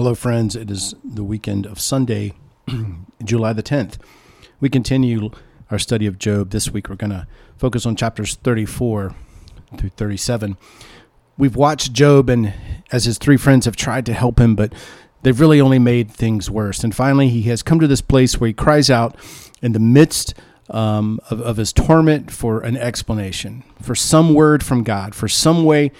Hello, friends. It is the weekend of Sunday, July the 10th. We continue our study of Job. This week we're going to focus on chapters 34 through 37. We've watched Job and as his three friends have tried to help him, but they've really only made things worse. And finally, he has come to this place where he cries out in the midst of his torment for an explanation, for some word from God, for some way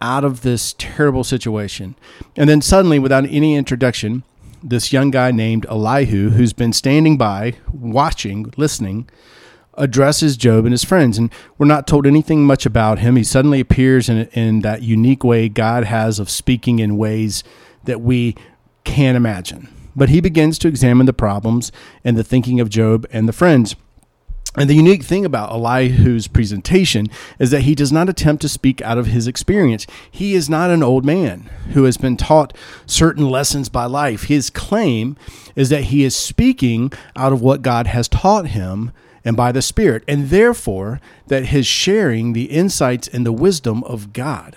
out of this terrible situation. And then suddenly, without any introduction, this young guy named Elihu, who's been standing by, watching, listening, addresses Job and his friends. And we're not told anything much about him. He suddenly appears in that unique way God has of speaking in ways that we can't imagine. But he begins to examine the problems and the thinking of Job and the friends. And the unique thing about Elihu's presentation is that he does not attempt to speak out of his experience. He is not an old man who has been taught certain lessons by life. His claim is that he is speaking out of what God has taught him and by the Spirit, and therefore that his sharing the insights and the wisdom of God.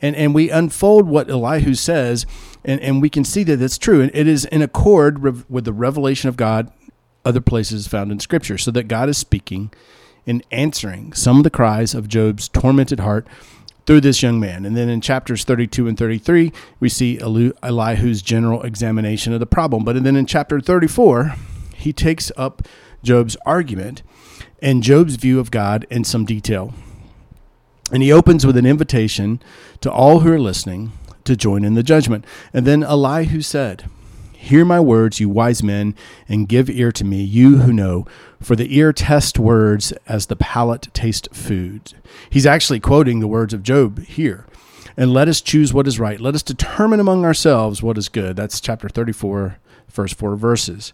And we unfold what Elihu says, and we can see that it's true. And it is in accord with the revelation of God other places found in Scripture, so that God is speaking and answering some of the cries of Job's tormented heart through this young man. And then in chapters 32 and 33, we see Elihu's general examination of the problem. But then in chapter 34, he takes up Job's argument and Job's view of God in some detail. And he opens with an invitation to all who are listening to join in the judgment. And then Elihu said, "Hear my words, you wise men, and give ear to me, you who know, for the ear tests words as the palate tastes food." He's actually quoting the words of Job here. "And let us choose what is right. Let us determine among ourselves what is good." That's chapter 34, first four verses.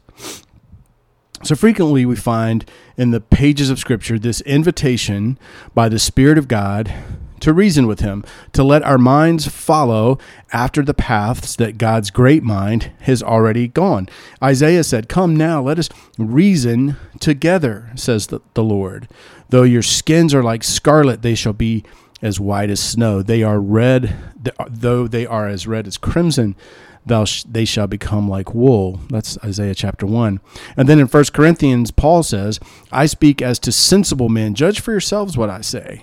So frequently we find in the pages of Scripture this invitation by the Spirit of God to reason with him, to let our minds follow after the paths that God's great mind has already gone. Isaiah said, "Come now, let us reason together, says the Lord. Though your skins are like scarlet, they shall be as white as snow. They are red, though they are as red as crimson, they shall become like wool." That's Isaiah chapter 1. And then in 1 Corinthians, Paul says, "I speak as to sensible men. Judge for yourselves what I say."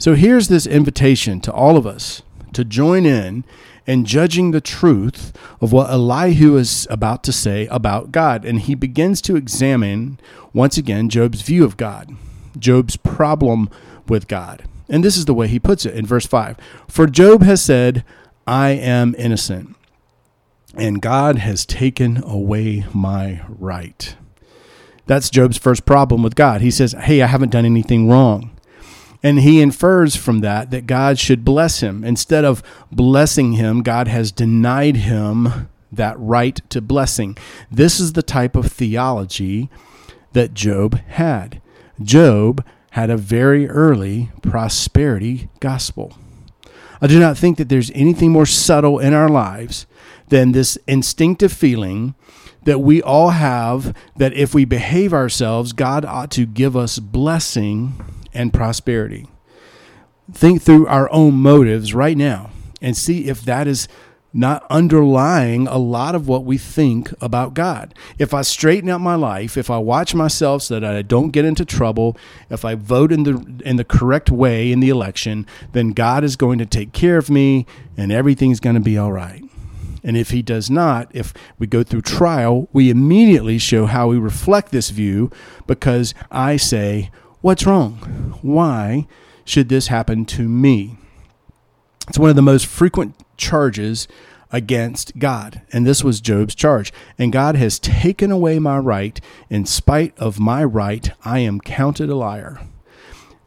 So here's this invitation to all of us to join in judging the truth of what Elihu is about to say about God. And he begins to examine, once again, Job's view of God, Job's problem with God. And this is the way he puts it in verse 5. "For Job has said, 'I am innocent, and God has taken away my right.'" That's Job's first problem with God. He says, "Hey, I haven't done anything wrong." And he infers from that God should bless him. Instead of blessing him, God has denied him that right to blessing. This is the type of theology that Job had. Job had a very early prosperity gospel. I do not think that there's anything more subtle in our lives than this instinctive feeling that we all have that if we behave ourselves, God ought to give us blessing and prosperity. Think through our own motives right now and see if that is not underlying a lot of what we think about God. If I straighten out my life, if I watch myself so that I don't get into trouble, if I vote in the correct way in the election, then God is going to take care of me and everything's going to be all right. And if he does not, if we go through trial, we immediately show how we reflect this view because I say, "What's wrong? Why should this happen to me?" It's one of the most frequent charges against God, and this was Job's charge. "And God has taken away my right. In spite of my right, I am counted a liar."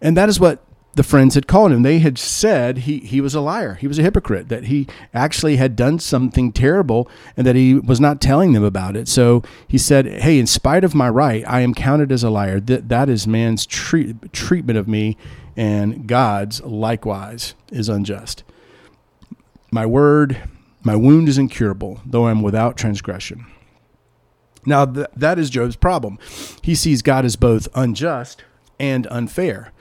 And that is what the friends had called him. They had said he was a liar, he was a hypocrite, that he actually had done something terrible and that he was not telling them about it. So he said, "Hey, in spite of my right, I am counted as a liar. That is man's treatment of me, and God's likewise is unjust. My wound is incurable, though I am without transgression." Now, that is Job's problem. He sees God as both unjust and unfair.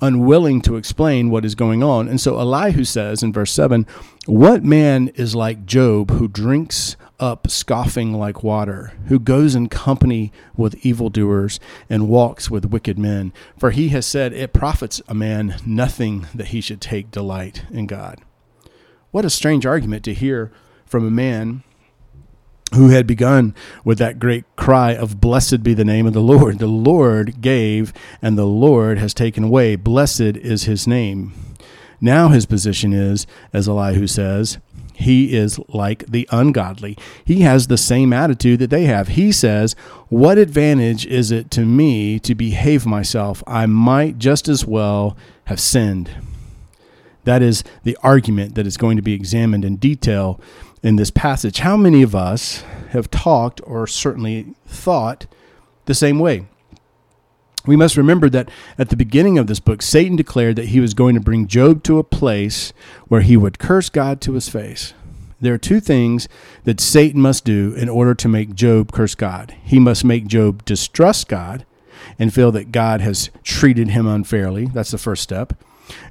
unwilling to explain what is going on. And so Elihu says in verse 7, "What man is like Job, who drinks up scoffing like water, who goes in company with evildoers and walks with wicked men? For he has said, it profits a man nothing that he should take delight in God." What a strange argument to hear from a man who had begun with that great cry of, "Blessed be the name of the Lord. The Lord gave, and the Lord has taken away. Blessed is his name." Now his position is, as Elihu says, he is like the ungodly. He has the same attitude that they have. He says, "What advantage is it to me to behave myself? I might just as well have sinned." That is the argument that is going to be examined in detail in this passage. How many of us have talked or certainly thought the same way? We must remember that at the beginning of this book, Satan declared that he was going to bring Job to a place where he would curse God to his face. There are two things that Satan must do in order to make Job curse God. He must make Job distrust God and feel that God has treated him unfairly. That's the first step.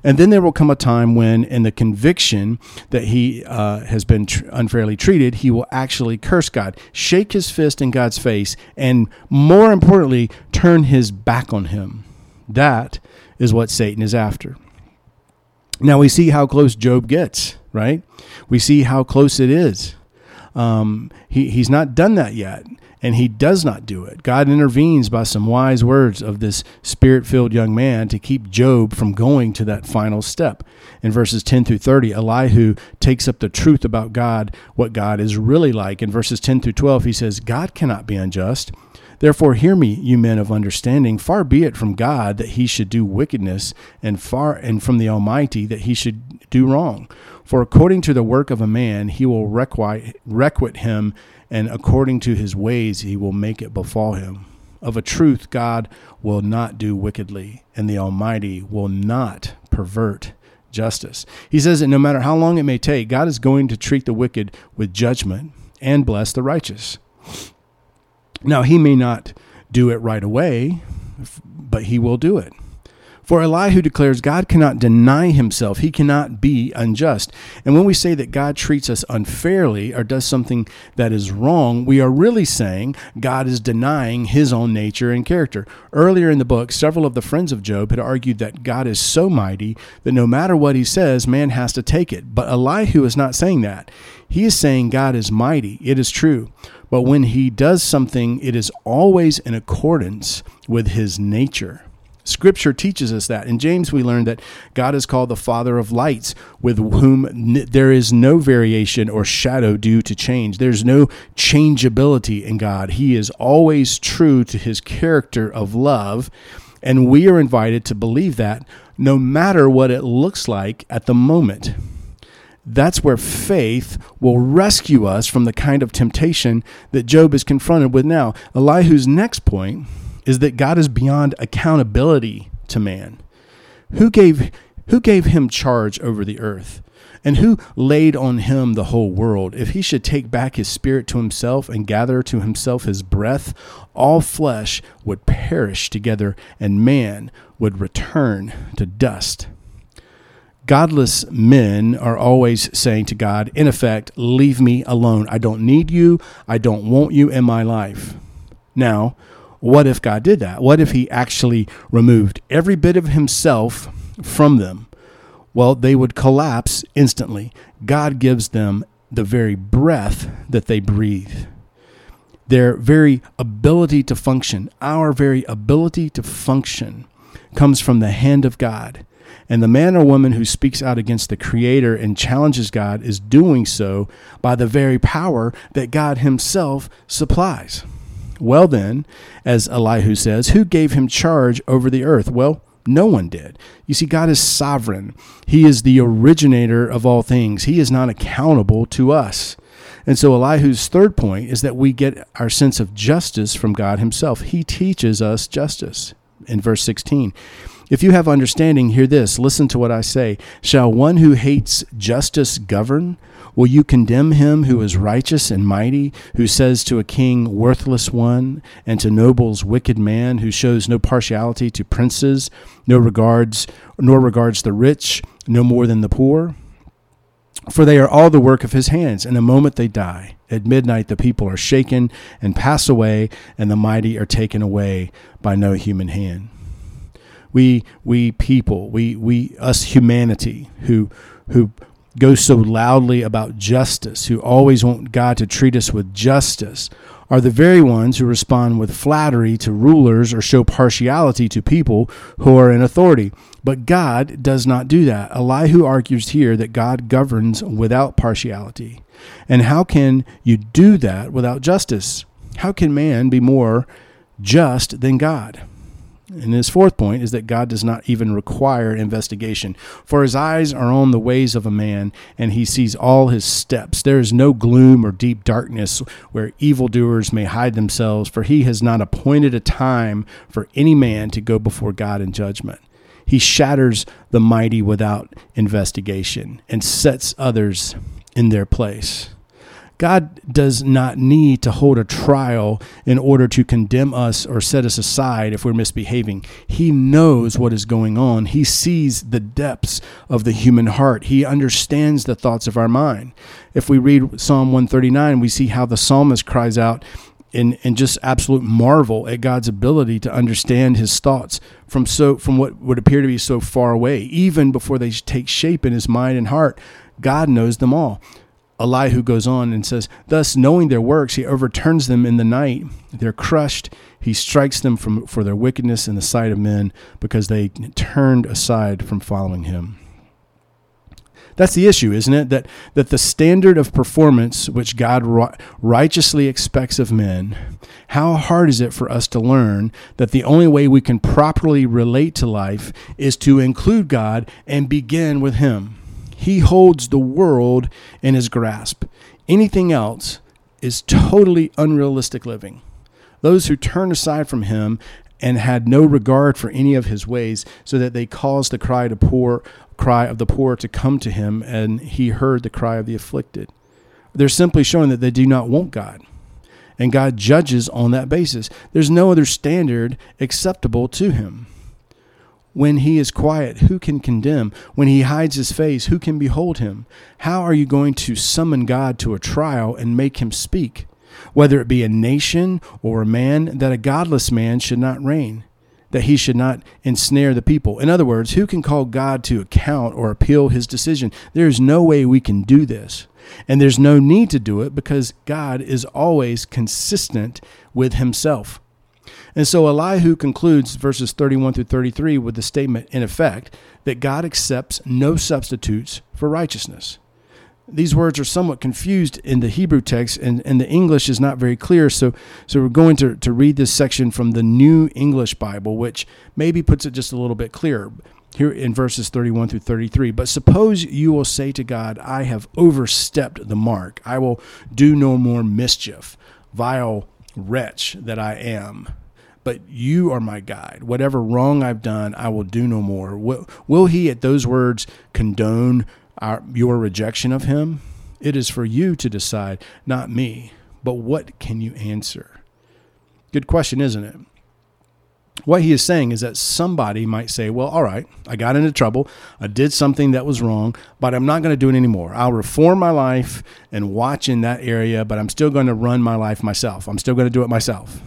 And then there will come a time when, in the conviction that he has been unfairly treated, he will actually curse God, shake his fist in God's face, and more importantly, turn his back on him. That is what Satan is after. Now we see how close Job gets, right? We see how close it is. He's not done that yet, and he does not do it. God intervenes by some wise words of this spirit-filled young man to keep Job from going to that final step. In verses 10 through 30, Elihu takes up the truth about God, what God is really like. In verses 10 through 12, he says, "God cannot be unjust. Therefore hear me, you men of understanding. Far be it from God that he should do wickedness, and from the Almighty that he should do wrong. For according to the work of a man, he will requite him, and according to his ways, he will make it befall him. Of a truth, God will not do wickedly, and the Almighty will not pervert justice." He says that no matter how long it may take, God is going to treat the wicked with judgment and bless the righteous. Now, he may not do it right away, but he will do it. For Elihu declares God cannot deny himself. He cannot be unjust. And when we say that God treats us unfairly or does something that is wrong, we are really saying God is denying his own nature and character. Earlier in the book, several of the friends of Job had argued that God is so mighty that no matter what he says, man has to take it. But Elihu is not saying that. He is saying God is mighty. It is true. But when he does something, it is always in accordance with his nature. Scripture teaches us that. In James, we learn that God is called the Father of lights, with whom there is no variation or shadow due to change. There's no changeability in God. He is always true to his character of love, and we are invited to believe that no matter what it looks like at the moment. That's where faith will rescue us from the kind of temptation that Job is confronted with now. Elihu's next point is that God is beyond accountability to man. Who gave him charge over the earth? And who laid on him the whole world? If he should take back his spirit to himself and gather to himself his breath, all flesh would perish together, and man would return to dust. Godless men are always saying to God, in effect, "Leave me alone. I don't need you. I don't want you in my life." Now, what if God did that? What if he actually removed every bit of himself from them? Well, they would collapse instantly. God gives them the very breath that they breathe. Their very ability to function, our very ability to function, comes from the hand of God. And the man or woman who speaks out against the Creator and challenges God is doing so by the very power that God himself supplies. Well then, as Elihu says, who gave him charge over the earth? Well, no one did. You see, God is sovereign. He is the originator of all things. He is not accountable to us. And so Elihu's third point is that we get our sense of justice from God himself. He teaches us justice. In verse 16, If you have understanding, hear this. Listen to what I say. Shall one who hates justice govern? Will you condemn him who is righteous and mighty, who says to a king, worthless one, and to nobles, wicked man, who shows no partiality to princes, nor regards the rich, no more than the poor? For they are all the work of his hands. In a moment they die. At midnight the people are shaken and pass away, and the mighty are taken away by no human hand. We people, us humanity who go so loudly about justice, who always want God to treat us with justice, are the very ones who respond with flattery to rulers or show partiality to people who are in authority. But God does not do that. Elihu argues here that God governs without partiality. And how can you do that without justice? How can man be more just than God? And his fourth point is that God does not even require investigation. For his eyes are on the ways of a man, and he sees all his steps. There is no gloom or deep darkness where evildoers may hide themselves, for he has not appointed a time for any man to go before God in judgment. He shatters the mighty without investigation and sets others in their place. God does not need to hold a trial in order to condemn us or set us aside if we're misbehaving. He knows what is going on. He sees the depths of the human heart. He understands the thoughts of our mind. If we read Psalm 139, we see how the psalmist cries out in just absolute marvel at God's ability to understand his thoughts from what would appear to be so far away. Even before they take shape in his mind and heart, God knows them all. Elihu goes on and says, thus, knowing their works, he overturns them in the night. They're crushed. He strikes them for their wickedness in the sight of men, because they turned aside from following him. That's the issue, isn't it? That the standard of performance which God righteously expects of men, how hard is it for us to learn that the only way we can properly relate to life is to include God and begin with him? He holds the world in his grasp. Anything else is totally unrealistic living. Those who turn aside from him and had no regard for any of his ways, so that they caused the cry of the poor to come to him, and he heard the cry of the afflicted. They're simply showing that they do not want God, and God judges on that basis. There's no other standard acceptable to him. When he is quiet, who can condemn? When he hides his face, who can behold him? How are you going to summon God to a trial and make him speak? Whether it be a nation or a man, that a godless man should not reign, that he should not ensnare the people. In other words, who can call God to account or appeal his decision? There is no way we can do this. And there's no need to do it, because God is always consistent with himself. And so Elihu concludes verses 31 through 33 with the statement, in effect, that God accepts no substitutes for righteousness. These words are somewhat confused in the Hebrew text, and the English is not very clear, so we're going to read this section from the New English Bible, which maybe puts it just a little bit clearer here in verses 31 through 33. But suppose you will say to God, I have overstepped the mark. I will do no more mischief, vile wretch that I am. But you are my guide. Whatever wrong I've done, I will do no more. Will he at those words condone your rejection of him? It is for you to decide, not me. But what can you answer? Good question, isn't it? What he is saying is that somebody might say, well, all right, I got into trouble. I did something that was wrong, but I'm not going to do it anymore. I'll reform my life and watch in that area, but I'm still going to run my life myself. I'm still going to do it myself.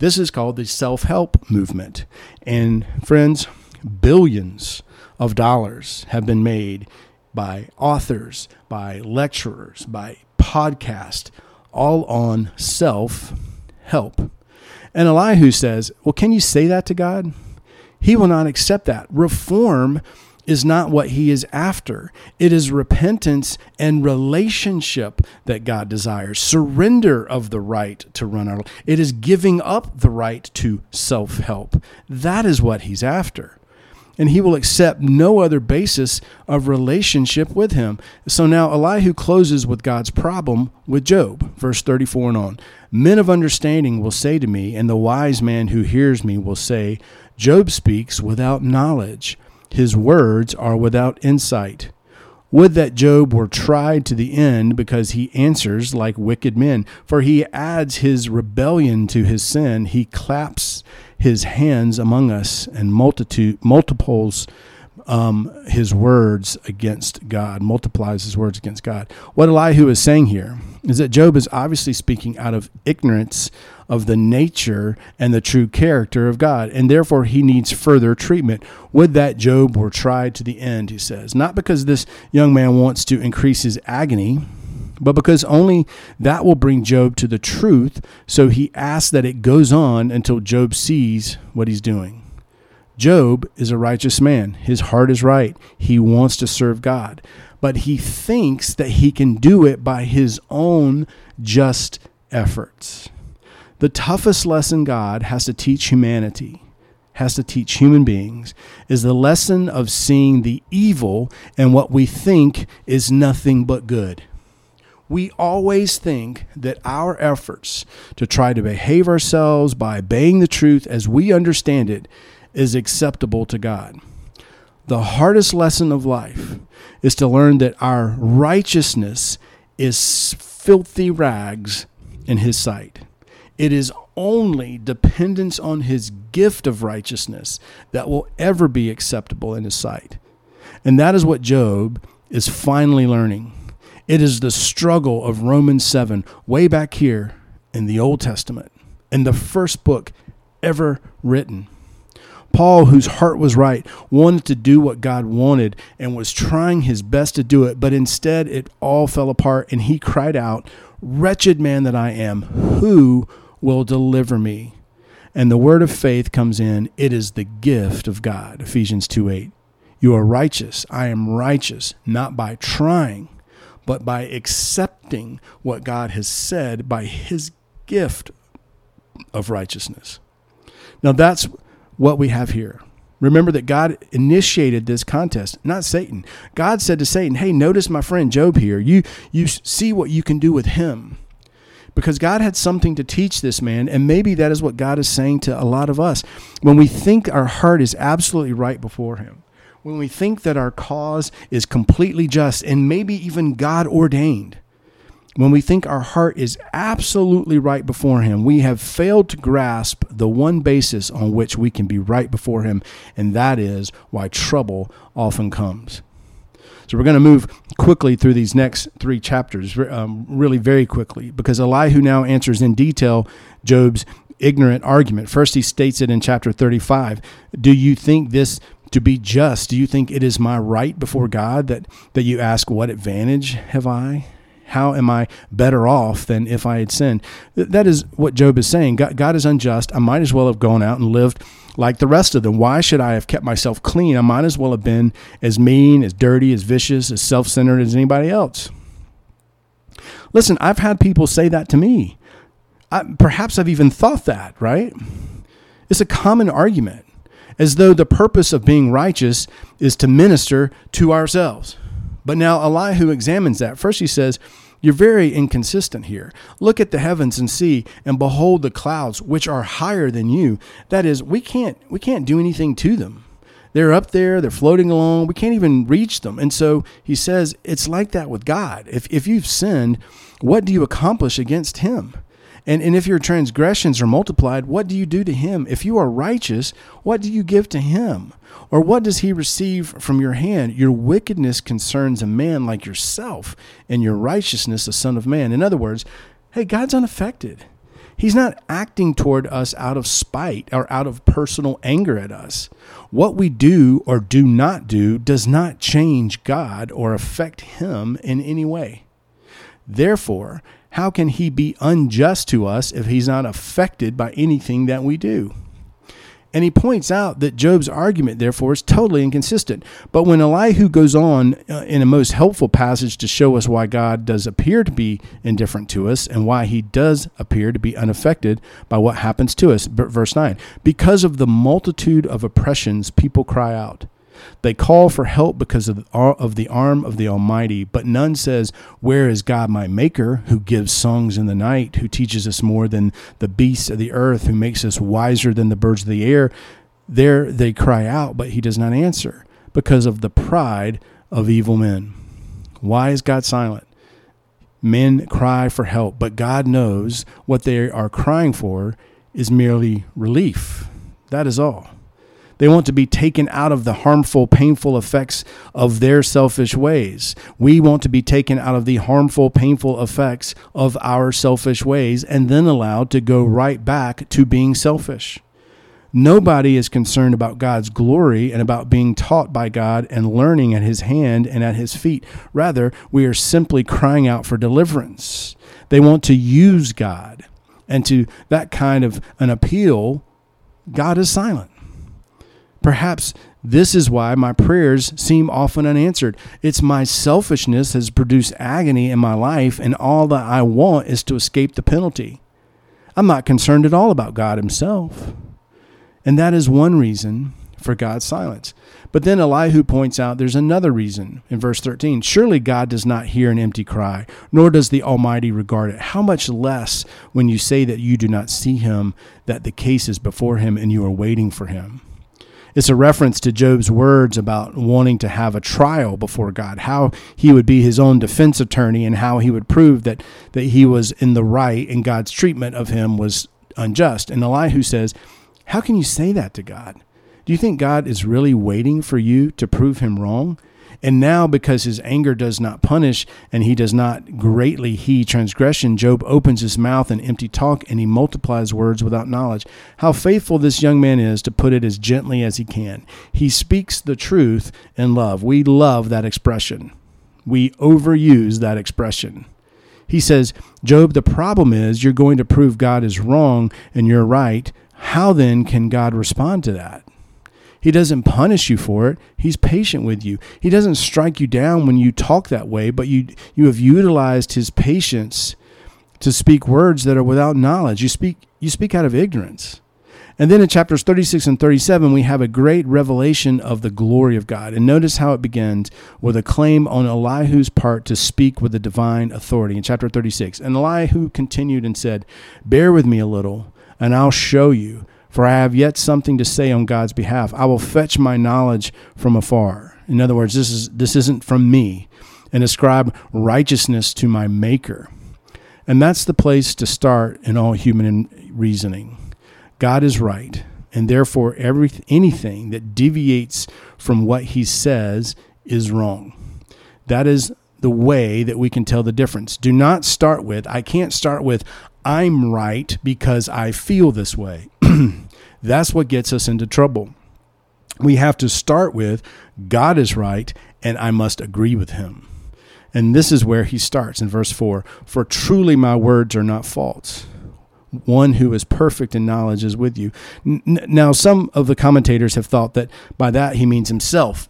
This is called the self-help movement. And friends, billions of dollars have been made by authors, by lecturers, by podcasts, all on self-help. And Elihu says, well, can you say that to God? He will not accept that. Reform is not what he is after. It is repentance and relationship that God desires. Surrender of the right to run our life. It is giving up the right to self-help. That is what he's after. And he will accept no other basis of relationship with him. So now Elihu closes with God's problem with Job, verse 34 and on. Men of understanding will say to me, and the wise man who hears me will say, Job speaks without knowledge. His words are without insight. Would that Job were tried to the end, because he answers like wicked men. For he adds his rebellion to his sin. He claps his hands among us and multiplies his words against God, multiplies his words against God. What Elihu is saying here is that Job is obviously speaking out of ignorance of the nature and the true character of God, and therefore he needs further treatment. Would that Job were tried to the end, he says. Not because this young man wants to increase his agony, but because only that will bring Job to the truth, so he asks that it goes on until Job sees what he's doing. Job is a righteous man. His heart is right. He wants to serve God, but he thinks that he can do it by his own just efforts. The toughest lesson God has to teach humanity, has to teach human beings, is the lesson of seeing the evil in what we think is nothing but good. We always think that our efforts to try to behave ourselves by obeying the truth as we understand it is acceptable to God. The hardest lesson of life is to learn that our righteousness is filthy rags in His sight. It is only dependence on His gift of righteousness that will ever be acceptable in His sight. And that is what Job is finally learning. It is the struggle of Romans 7, way back here in the Old Testament, in the first book ever written. Paul, whose heart was right, wanted to do what God wanted and was trying his best to do it, but instead it all fell apart, and he cried out, "Wretched man that I am, who will deliver me?" And the word of faith comes in. It is the gift of God, Ephesians 2:8. You are righteous. I am righteous, not by trying, but by accepting what God has said by his gift of righteousness. Now that's what we have here. Remember that God initiated this contest, not Satan. God said to Satan, "Hey, notice my friend Job here. You see what you can do with him." Because God had something to teach this man, and maybe that is what God is saying to a lot of us. When we think our heart is absolutely right before him, when we think that our cause is completely just and maybe even God ordained, when we think our heart is absolutely right before him, we have failed to grasp the one basis on which we can be right before him, and that is why trouble often comes. So we're going to move quickly through these next three chapters, really very quickly, because Elihu now answers in detail Job's ignorant argument. First, he states it in chapter 35. Do you think this to be just? Do you think it is my right before God that you ask, what advantage have I? How am I better off than if I had sinned? That is what Job is saying. God is unjust. I might as well have gone out and lived like the rest of them. Why should I have kept myself clean? I might as well have been as mean, as dirty, as vicious, as self-centered as anybody else. Listen, I've had people say that to me. Perhaps I've even thought that, right? It's a common argument, as though the purpose of being righteous is to minister to ourselves. But now Elihu examines that. First he says, you're very inconsistent here. Look at the heavens and see, and behold the clouds, which are higher than you. That is, we can't do anything to them. They're up there, they're floating along. We can't even reach them. And so he says, it's like that with God. If you've sinned, what do you accomplish against him? And if your transgressions are multiplied, what do you do to him? If you are righteous, what do you give to him? Or what does he receive from your hand? Your wickedness concerns a man like yourself, and your righteousness the Son of Man. In other words, hey, God's unaffected. He's not acting toward us out of spite or out of personal anger at us. What we do or do not do does not change God or affect him in any way. Therefore, how can he be unjust to us if he's not affected by anything that we do? And he points out that Job's argument, therefore, is totally inconsistent. But when Elihu goes on in a most helpful passage to show us why God does appear to be indifferent to us and why he does appear to be unaffected by what happens to us, verse 9, because of the multitude of oppressions, people cry out. They call for help because of the arm of the Almighty, but none says, where is God my Maker, who gives songs in the night, who teaches us more than the beasts of the earth, who makes us wiser than the birds of the air? There they cry out, but he does not answer because of the pride of evil men. Why is God silent? Men cry for help, but God knows what they are crying for is merely relief. That is all. They want to be taken out of the harmful, painful effects of their selfish ways. We want to be taken out of the harmful, painful effects of our selfish ways and then allowed to go right back to being selfish. Nobody is concerned about God's glory and about being taught by God and learning at his hand and at his feet. Rather, we are simply crying out for deliverance. They want to use God, and to that kind of an appeal, God is silent. Perhaps this is why my prayers seem often unanswered. It's my selfishness has produced agony in my life, and all that I want is to escape the penalty. I'm not concerned at all about God himself. And that is one reason for God's silence. But then Elihu points out there's another reason in verse 13. Surely God does not hear an empty cry, nor does the Almighty regard it. How much less when you say that you do not see him, that the case is before him and you are waiting for him. It's a reference to Job's words about wanting to have a trial before God, how he would be his own defense attorney and how he would prove that he was in the right and God's treatment of him was unjust. And Elihu says, how can you say that to God? Do you think God is really waiting for you to prove him wrong? And now, because his anger does not punish and he does not greatly heed transgression, Job opens his mouth in empty talk and he multiplies words without knowledge. How faithful this young man is to put it as gently as he can. He speaks the truth in love. We love that expression. We overuse that expression. He says, Job, the problem is you're going to prove God is wrong and you're right. How then can God respond to that? He doesn't punish you for it. He's patient with you. He doesn't strike you down when you talk that way, but you have utilized his patience to speak words that are without knowledge. You speak out of ignorance. And then in chapters 36 and 37, we have a great revelation of the glory of God. And notice how it begins with a claim on Elihu's part to speak with the divine authority in chapter 36. And Elihu continued and said, "Bear with me a little, and I'll show you. For I have yet something to say on God's behalf. I will fetch my knowledge from afar." In other words, this isn't from me, and ascribe righteousness to my maker. And that's the place to start in all human reasoning. God is right, and therefore anything that deviates from what he says is wrong. That is the way that we can tell the difference. Do not start with, I can't start with, I'm right because I feel this way. That's what gets us into trouble. We have to start with, God is right, and I must agree with him. And this is where he starts in verse 4. For truly my words are not false. One who is perfect in knowledge is with you. Now, some of the commentators have thought that by that he means himself,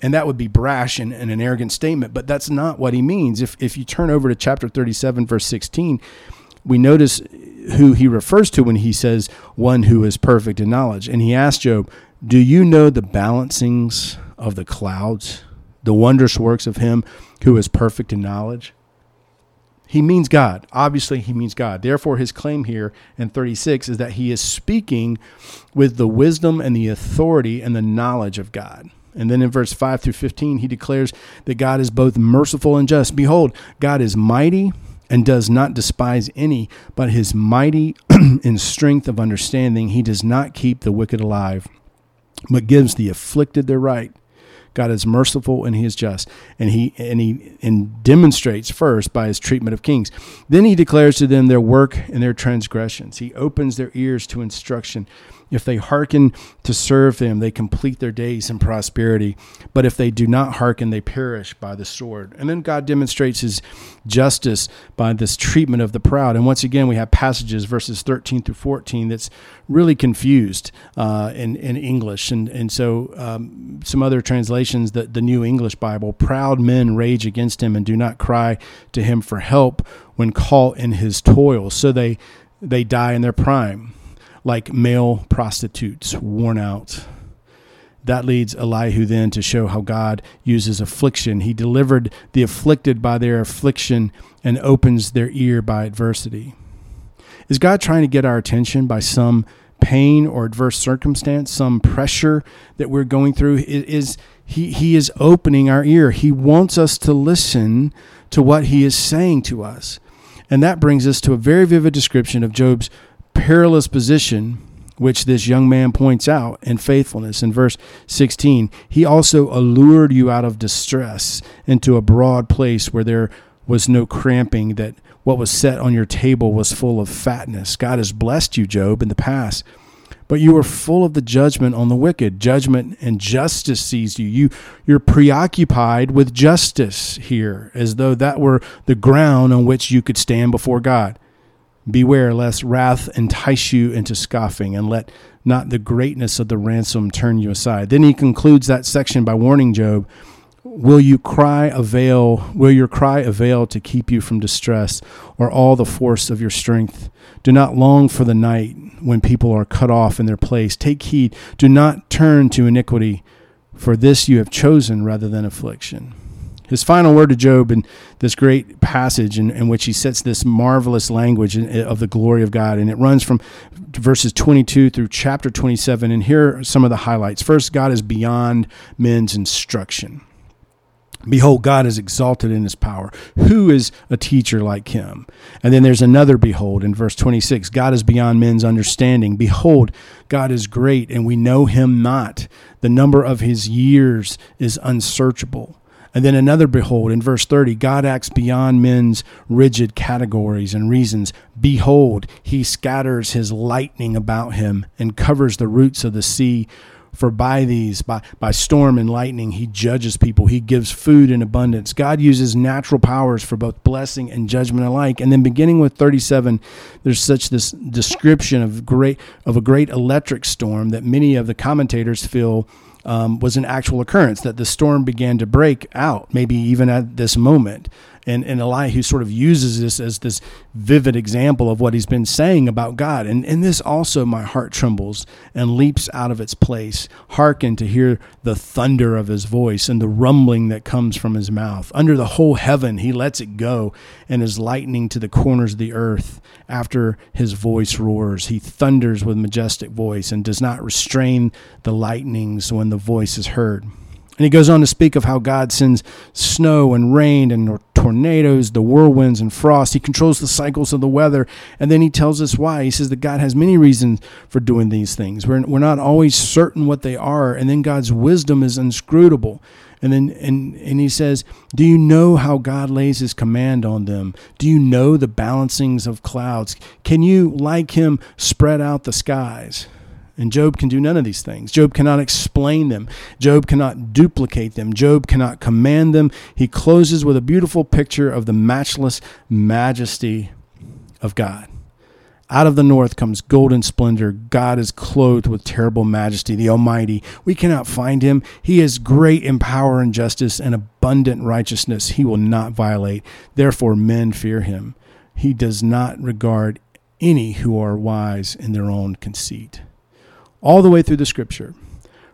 and that would be brash and an arrogant statement, but that's not what he means. If you turn over to chapter 37, verse 16, we notice who he refers to when he says, one who is perfect in knowledge. And he asked Job, do you know the balancings of the clouds, the wondrous works of him who is perfect in knowledge? He means God. Obviously, he means God. Therefore, his claim here in 36 is that he is speaking with the wisdom and the authority and the knowledge of God. And then in verse 5 through 15, he declares that God is both merciful and just. Behold, God is mighty and does not despise any, but his mighty in strength of understanding, he does not keep the wicked alive, but gives the afflicted their right. God is merciful and he is just, and he demonstrates first by his treatment of kings. Then he declares to them their work and their transgressions. He opens their ears to instruction. If they hearken to serve him, they complete their days in prosperity. But if they do not hearken, they perish by the sword. And then God demonstrates his justice by this treatment of the proud. And once again, we have passages, verses 13 through 14, that's really confused in English. And so some other translations, the New English Bible, proud men rage against him and do not cry to him for help when caught in his toil. So they die in their prime, like male prostitutes, worn out. That leads Elihu then to show how God uses affliction. He delivered the afflicted by their affliction and opens their ear by adversity. Is God trying to get our attention by some pain or adverse circumstance, some pressure that we're going through, he is opening our ear. He wants us to listen to what he is saying to us. And that brings us to a very vivid description of Job's perilous position, which this young man points out in faithfulness. In verse 16, he also allured you out of distress into a broad place where there was no cramping, that what was set on your table was full of fatness. God has blessed you, Job, in the past, but you were full of the judgment on the wicked. Judgment and justice seized you. You're preoccupied with justice here, as though that were the ground on which you could stand before God. Beware lest wrath entice you into scoffing, and let not the greatness of the ransom turn you aside. Then he concludes that section by warning Job, will your cry avail to keep you from distress, or all the force of your strength? Do not long for the night when people are cut off in their place. Take heed, do not turn to iniquity, for this you have chosen rather than affliction. His final word to Job in this great passage in which he sets this marvelous language of the glory of God, and it runs from verses 22 through chapter 27, and here are some of the highlights. First, God is beyond men's instruction. Behold, God is exalted in his power. Who is a teacher like him? And then there's another behold in verse 26. God is beyond men's understanding. Behold, God is great, and we know him not. The number of his years is unsearchable. And then another behold in verse 30, God acts beyond men's rigid categories and reasons. Behold, he scatters his lightning about him and covers the roots of the sea. For by these, by storm and lightning, he judges people. He gives food in abundance. God uses natural powers for both blessing and judgment alike. And then beginning with 37, there's such this description of a great electric storm that many of the commentators feel was an actual occurrence, that the storm began to break out, maybe even at this moment. And Elihu sort of uses this as this vivid example of what he's been saying about God. And in this also my heart trembles and leaps out of its place. Hearken to hear the thunder of his voice and the rumbling that comes from his mouth. Under the whole heaven he lets it go, and his lightning to the corners of the earth. After his voice roars, he thunders with majestic voice and does not restrain the lightnings when the voice is heard. And he goes on to speak of how God sends snow and rain and tornadoes, the whirlwinds and frost. He controls the cycles of the weather. And then he tells us why. He says that God has many reasons for doing these things. We're not always certain what they are. And then God's wisdom is inscrutable. And then and he says, do you know how God lays his command on them? Do you know the balancings of clouds? Can you, like him, spread out the skies? And Job can do none of these things. Job cannot explain them. Job cannot duplicate them. Job cannot command them. He closes with a beautiful picture of the matchless majesty of God. Out of the north comes golden splendor. God is clothed with terrible majesty, the Almighty. We cannot find him. He is great in power and justice and abundant righteousness. He will not violate. Therefore, men fear him. He does not regard any who are wise in their own conceit. All the way through the scripture,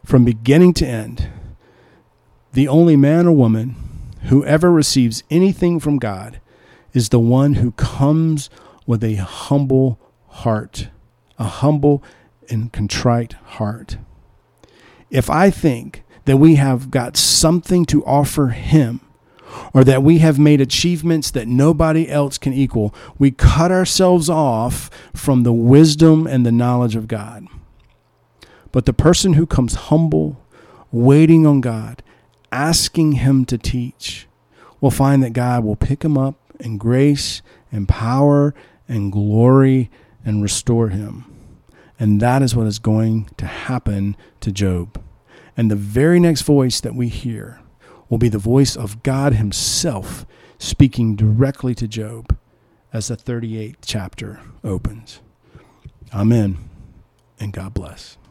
from beginning to end, the only man or woman who ever receives anything from God is the one who comes with a humble heart, a humble and contrite heart. If I think that we have got something to offer him, or that we have made achievements that nobody else can equal, we cut ourselves off from the wisdom and the knowledge of God. But the person who comes humble, waiting on God, asking him to teach, will find that God will pick him up in grace and power and glory and restore him. And that is what is going to happen to Job. And the very next voice that we hear will be the voice of God himself speaking directly to Job as the 38th chapter opens. Amen, and God bless.